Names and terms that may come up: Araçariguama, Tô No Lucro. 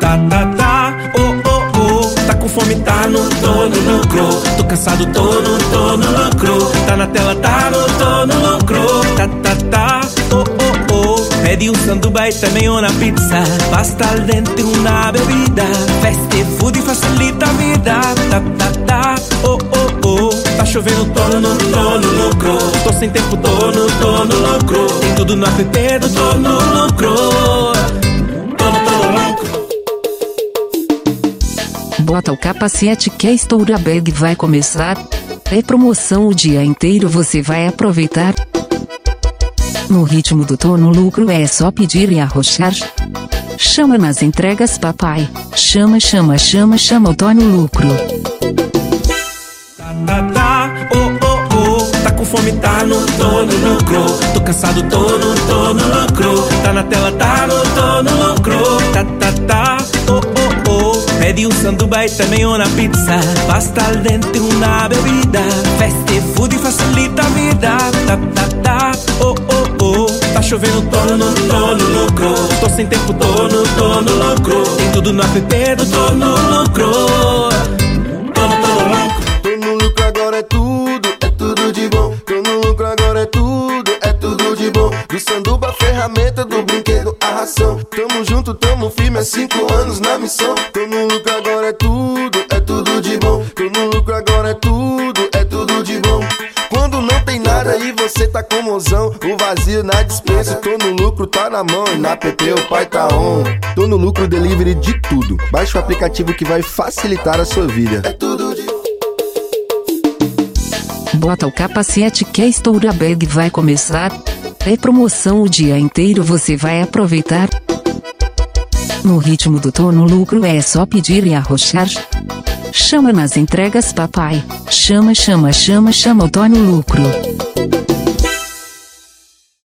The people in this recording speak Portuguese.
Tá com fome, tá no Tô No Lucro. Tô cansado, tô no lucro. Tá na tela, tá no Tô No Lucro. Pedi un sanduba e também uma pizza. Pasta al dente, uma bebida. Fast food facilita a vida. Tá chovendo, tô no lucro. Tô sem tempo, tô no lucro. Tem tudo no app do Tô No Lucro. Tô no lucro. Bota o capacete que a Estoura Bag vai começar. É promoção o dia inteiro, você vai aproveitar. No ritmo do Tô No Lucro é só pedir e arrochar. Chama nas entregas, papai. Chama o Tô No Lucro. Tá com fome, tá no Tô No Lucro. Tô cansado, tô no lucro. Tá na tela, tá no Tô No Lucro. Pedi um sanduba e também uma pizza. Pasta al dente, uma bebida. Fast food facilita a vida. Tá chovendo, tô no lucro. Tô sem tempo, tô no lucro. Tem tudo no app do Tô No Lucro. Tô no lucro, agora é tudo de bom. Tô no lucro, agora é tudo de bom. Do sanduba, ferramenta, do brinquedo, a ração. Tamo junto, tamo firme, há 5 anos na missão. Tô no lucro, agora é tudo de bom. Tô no lucro, agora é tudo de bom. Quando não tem nada e você tá com mozão, o vazio na dispensa, tô no lucro, tá na mão. E na app o pai tá on. Tô no lucro, delivery de tudo. Baixa o aplicativo que vai facilitar a sua vida. É tudo de... Bota o capacete que a Estoura Bag vai começar. É promoção o dia inteiro, você vai aproveitar. No ritmo do Tô No Lucro é só pedir e arrochar. Chama nas entregas, papai. Chama o Tô No Lucro.